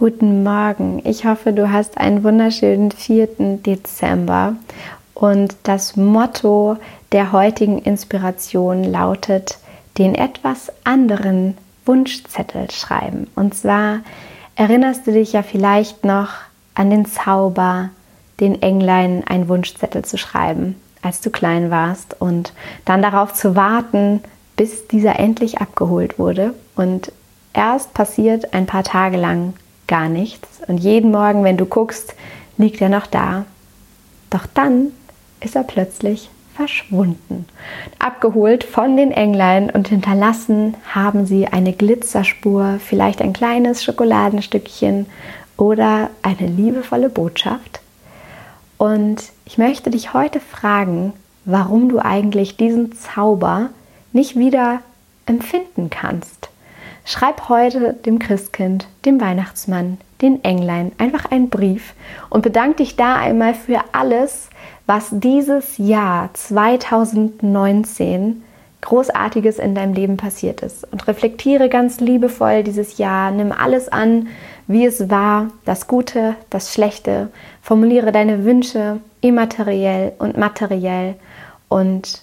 Guten Morgen, ich hoffe, du hast einen wunderschönen 4. Dezember und das Motto der heutigen Inspiration lautet, den etwas anderen Wunschzettel schreiben. Und zwar erinnerst du dich ja vielleicht noch an den Zauber, den Englein einen Wunschzettel zu schreiben, als du klein warst und dann darauf zu warten, bis dieser endlich abgeholt wurde. Und erst passiert ein paar Tage lang gar nichts und jeden Morgen, wenn du guckst, liegt er noch da. Doch dann ist er plötzlich verschwunden. Abgeholt von den Englein und hinterlassen haben sie eine Glitzerspur, vielleicht ein kleines Schokoladenstückchen oder eine liebevolle Botschaft. Und ich möchte dich heute fragen, warum du eigentlich diesen Zauber nicht wieder empfinden kannst. Schreib heute dem Christkind, dem Weihnachtsmann, den Englein einfach einen Brief und bedank dich da einmal für alles, was dieses Jahr 2019 Großartiges in deinem Leben passiert ist. Und reflektiere ganz liebevoll dieses Jahr, nimm alles an, wie es war, das Gute, das Schlechte. Formuliere deine Wünsche immateriell und materiell und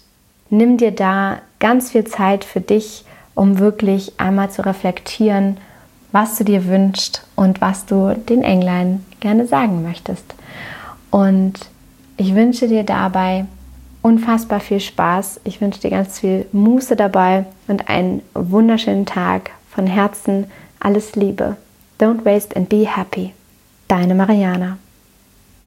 nimm dir da ganz viel Zeit für dich, um wirklich einmal zu reflektieren, was du dir wünschst und was du den Englein gerne sagen möchtest. Und ich wünsche dir dabei unfassbar viel Spaß. Ich wünsche dir ganz viel Muße dabei und einen wunderschönen Tag. Von Herzen alles Liebe. Don't waste and be happy. Deine Marijana.